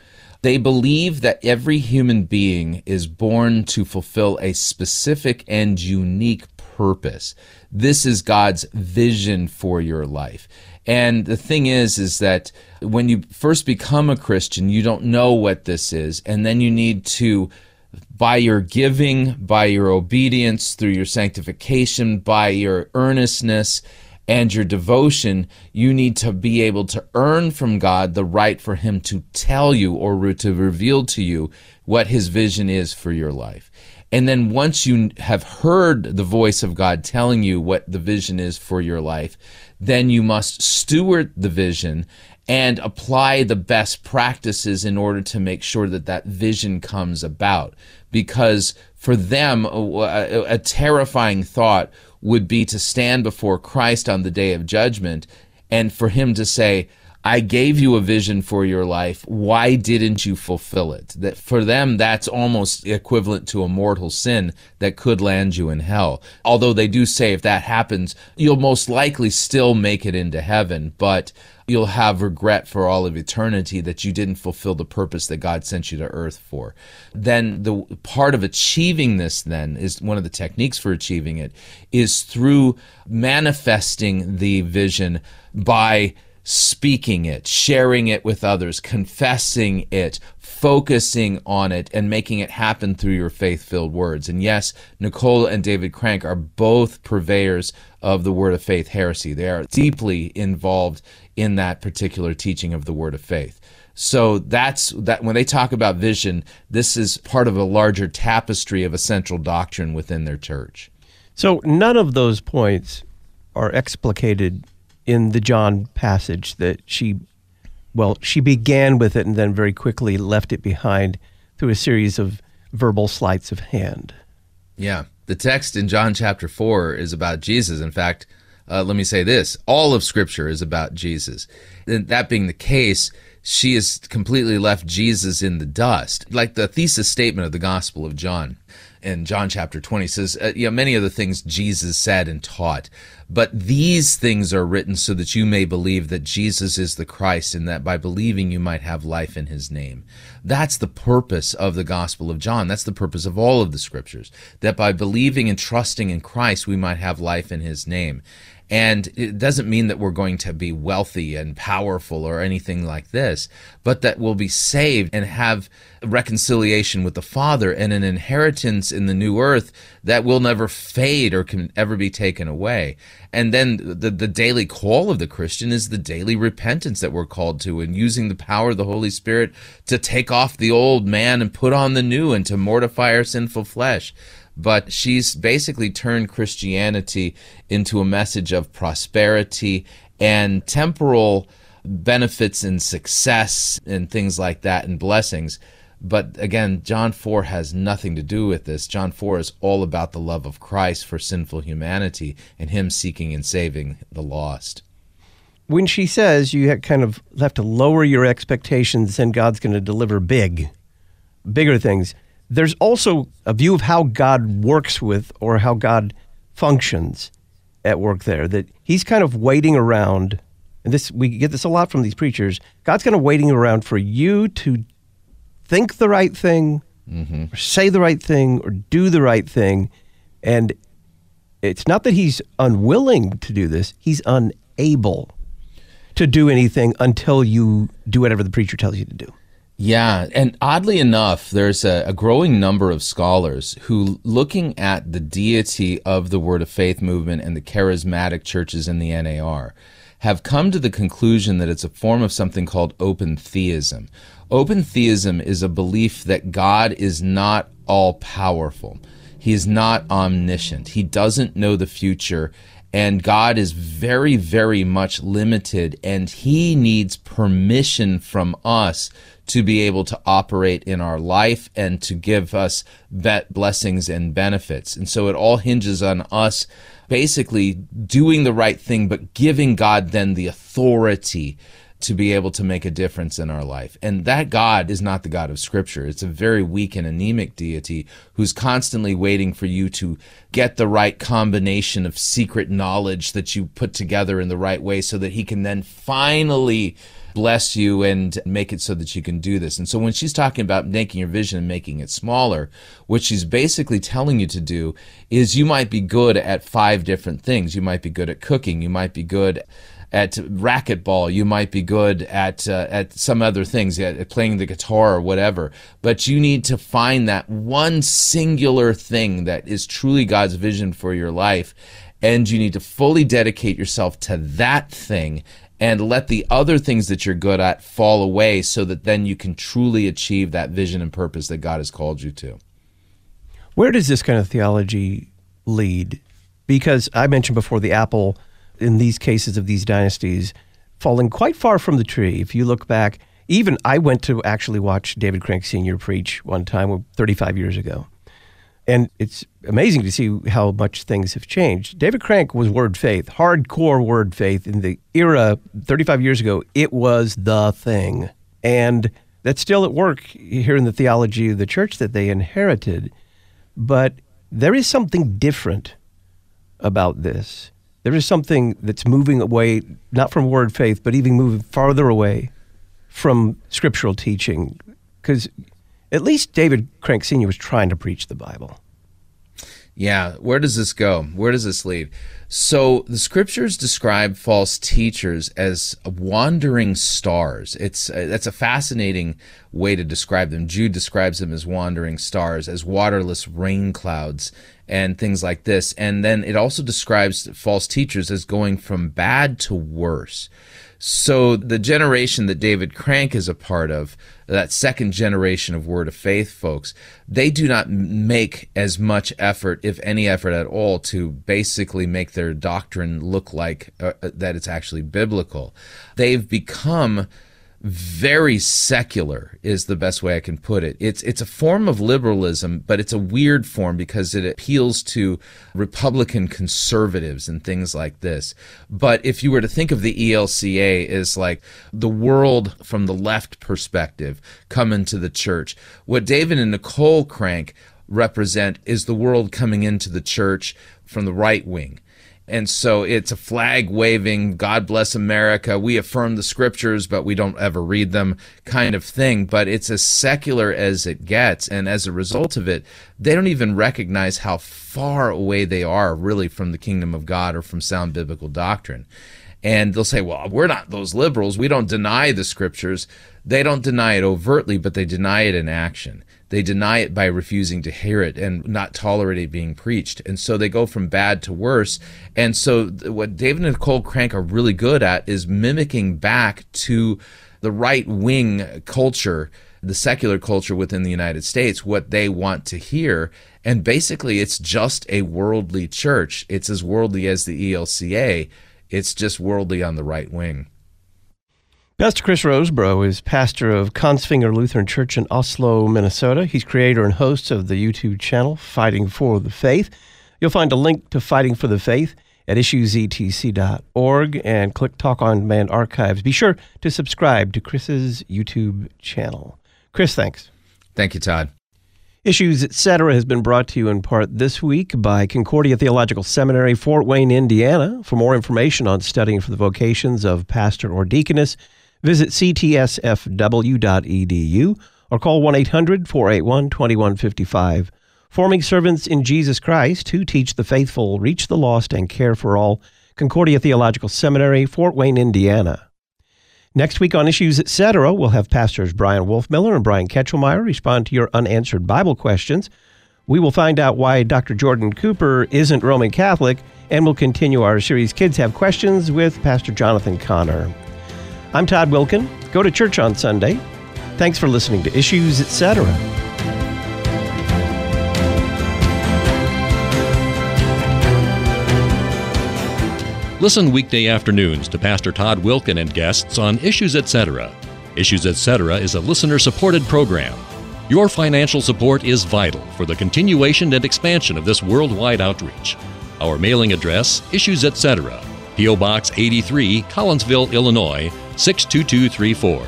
They believe that every human being is born to fulfill a specific and unique purpose. This is God's vision for your life. And the thing is, is that when you first become a Christian, you don't know what this is, and then you need to, by your giving, by your obedience, through your sanctification, by your earnestness, and your devotion, you need to be able to earn from God the right for Him to tell you or to reveal to you what His vision is for your life. And then once you have heard the voice of God telling you what the vision is for your life, then you must steward the vision and apply the best practices in order to make sure that that vision comes about. Because for them, a, a terrifying thought would be to stand before Christ on the day of judgment and for Him to say, I gave you a vision for your life. Why didn't you fulfill it? That for them, that's almost equivalent to a mortal sin that could land you in hell. Although they do say if that happens, you'll most likely still make it into heaven, but you'll have regret for all of eternity that you didn't fulfill the purpose that God sent you to earth for. Then the part of achieving this, then, is one of the techniques for achieving it, is through manifesting the vision by speaking it, sharing it with others, confessing it, focusing on it, and making it happen through your faith-filled words. And yes, Nicole and David Crank are both purveyors of the Word of Faith heresy. They are deeply involved in that particular teaching of the Word of Faith. So that's that. When they talk about vision, this is part of a larger tapestry of a central doctrine within their church. So none of those points are explicated in the John passage that she, well, she began with it and then very quickly left it behind through a series of verbal sleights of hand. Yeah. The text in John chapter four is about Jesus. In fact, uh, let me say this, all of Scripture is about Jesus. And that being the case, she has completely left Jesus in the dust. Like the thesis statement of the Gospel of John in John chapter twenty says, uh, you know, many of the things Jesus said and taught, but these things are written so that you may believe that Jesus is the Christ and that by believing you might have life in his name. That's the purpose of the Gospel of John. That's the purpose of all of the Scriptures, that by believing and trusting in Christ, we might have life in his name. And it doesn't mean that we're going to be wealthy and powerful or anything like this, but that we'll be saved and have reconciliation with the Father and an inheritance in the new earth that will never fade or can ever be taken away. And then the, the daily call of the Christian is the daily repentance that we're called to, and using the power of the Holy Spirit to take off the old man and put on the new and to mortify our sinful flesh. But she's basically turned Christianity into a message of prosperity and temporal benefits and success and things like that and blessings. But again, John four has nothing to do with this. John four is all about the love of Christ for sinful humanity and him seeking and saving the lost. When she says you kind of have to lower your expectations and God's going to deliver big, bigger things, there's also a view of how God works with or how God functions at work there, that he's kind of waiting around, and this we get this a lot from these preachers, God's kind of waiting around for you to think the right thing, mm-hmm. or say the right thing, or do the right thing, and it's not that he's unwilling to do this, he's unable to do anything until you do whatever the preacher tells you to do. Yeah, and oddly enough, there's a, a growing number of scholars who, looking at the deity of the Word of Faith movement and the charismatic churches in the N A R, have come to the conclusion that it's a form of something called open theism. Open theism is a belief that God is not all-powerful. He is not omniscient. He doesn't know the future. And God is very, very much limited, and he needs permission from us to be able to operate in our life and to give us blessings and benefits. And so it all hinges on us basically doing the right thing, but giving God then the authority to be able to make a difference in our life. And that God is not the God of Scripture. It's a very weak and anemic deity who's constantly waiting for you to get the right combination of secret knowledge that you put together in the right way so that he can then finally bless you and make it so that you can do this. And so when she's talking about making your vision and making it smaller, what she's basically telling you to do is you might be good at five different things. You might be good at cooking. You might be good at racquetball. You might be good at uh, at some other things, at, at playing the guitar or whatever. But you need to find that one singular thing that is truly God's vision for your life. And you need to fully dedicate yourself to that thing and let the other things that you're good at fall away so that then you can truly achieve that vision and purpose that God has called you to. Where does this kind of theology lead? Because I mentioned before the apple, in these cases of these dynasties, falling quite far from the tree. If you look back, even I went to actually watch David Crank Senior preach one time thirty-five years ago. And it's amazing to see how much things have changed. David Crank was word faith, hardcore word faith. In the era, thirty-five years ago, it was the thing. And that's still at work here in the theology of the church that they inherited. But there is something different about this. There is something that's moving away, not from word faith, but even moving farther away from scriptural teaching. Because at least David Crank Senior was trying to preach the Bible. Yeah, where does this go? Where does this lead? So the Scriptures describe false teachers as wandering stars. It's uh, that's a fascinating way to describe them. Jude describes them as wandering stars, as waterless rain clouds, and things like this. And then it also describes false teachers as going from bad to worse. So the generation that David Crank is a part of, that second generation of Word of Faith folks, they do not make as much effort, if any effort at all, to basically make their doctrine look like uh, that it's actually biblical. They've become very secular is the best way I can put it. It's it's a form of liberalism, but it's a weird form because it appeals to Republican conservatives and things like this. But if you were to think of the E L C A as like the world from the left perspective coming to the church, what David and Nicole Crank represent is the world coming into the church from the right wing. And so it's a flag waving, God bless America, we affirm the scriptures, but we don't ever read them kind of thing. But it's as secular as it gets. And as a result of it, they don't even recognize how far away they are really from the kingdom of God or from sound biblical doctrine. And they'll say, well, we're not those liberals. We don't deny the scriptures. They don't deny it overtly, but they deny it in action. They deny it by refusing to hear it and not tolerate it being preached. And so they go from bad to worse. And so what David and Nicole Crank are really good at is mimicking back to the right-wing culture, the secular culture within the United States, what they want to hear. And basically, it's just a worldly church. It's as worldly as the E L C A. It's just worldly on the right wing. Pastor Chris Rosebrough is pastor of Consfinger Lutheran Church in Oslo, Minnesota. He's creator and host of the YouTube channel, Fighting for the Faith. You'll find a link to Fighting for the Faith at issues e t c dot org and click Talk On Demand Archives. Be sure to subscribe to Chris's YouTube channel. Chris, thanks. Thank you, Todd. Issues Etc. has been brought to you in part this week by Concordia Theological Seminary, Fort Wayne, Indiana. For more information on studying for the vocations of pastor or deaconess, visit c t s f w dot e d u or call one eight hundred, four eight one, two one five five. Forming servants in Jesus Christ who teach the faithful, reach the lost, and care for all. Concordia Theological Seminary, Fort Wayne, Indiana. Next week on Issues Etc., we'll have Pastors Brian Wolfmiller and Brian Ketchelmeyer respond to your unanswered Bible questions. We will find out why Doctor Jordan Cooper isn't Roman Catholic, and we'll continue our series Kids Have Questions with Pastor Jonathan Connor. I'm Todd Wilkin. Go to church on Sunday. Thanks for listening to Issues, et cetera. Listen weekday afternoons to Pastor Todd Wilkin and guests on Issues, et cetera. Issues, et cetera is a listener-supported program. Your financial support is vital for the continuation and expansion of this worldwide outreach. Our mailing address, Issues, et cetera, P O. Box eighty-three, Collinsville, Illinois, six two two three four.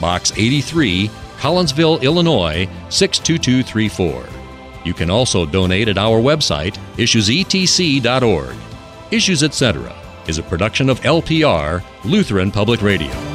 Box eighty-three, Collinsville, Illinois, six two two three four. You can also donate at our website, issues e t c dot org. Issues, et cetera is a production of L P R, Lutheran Public Radio.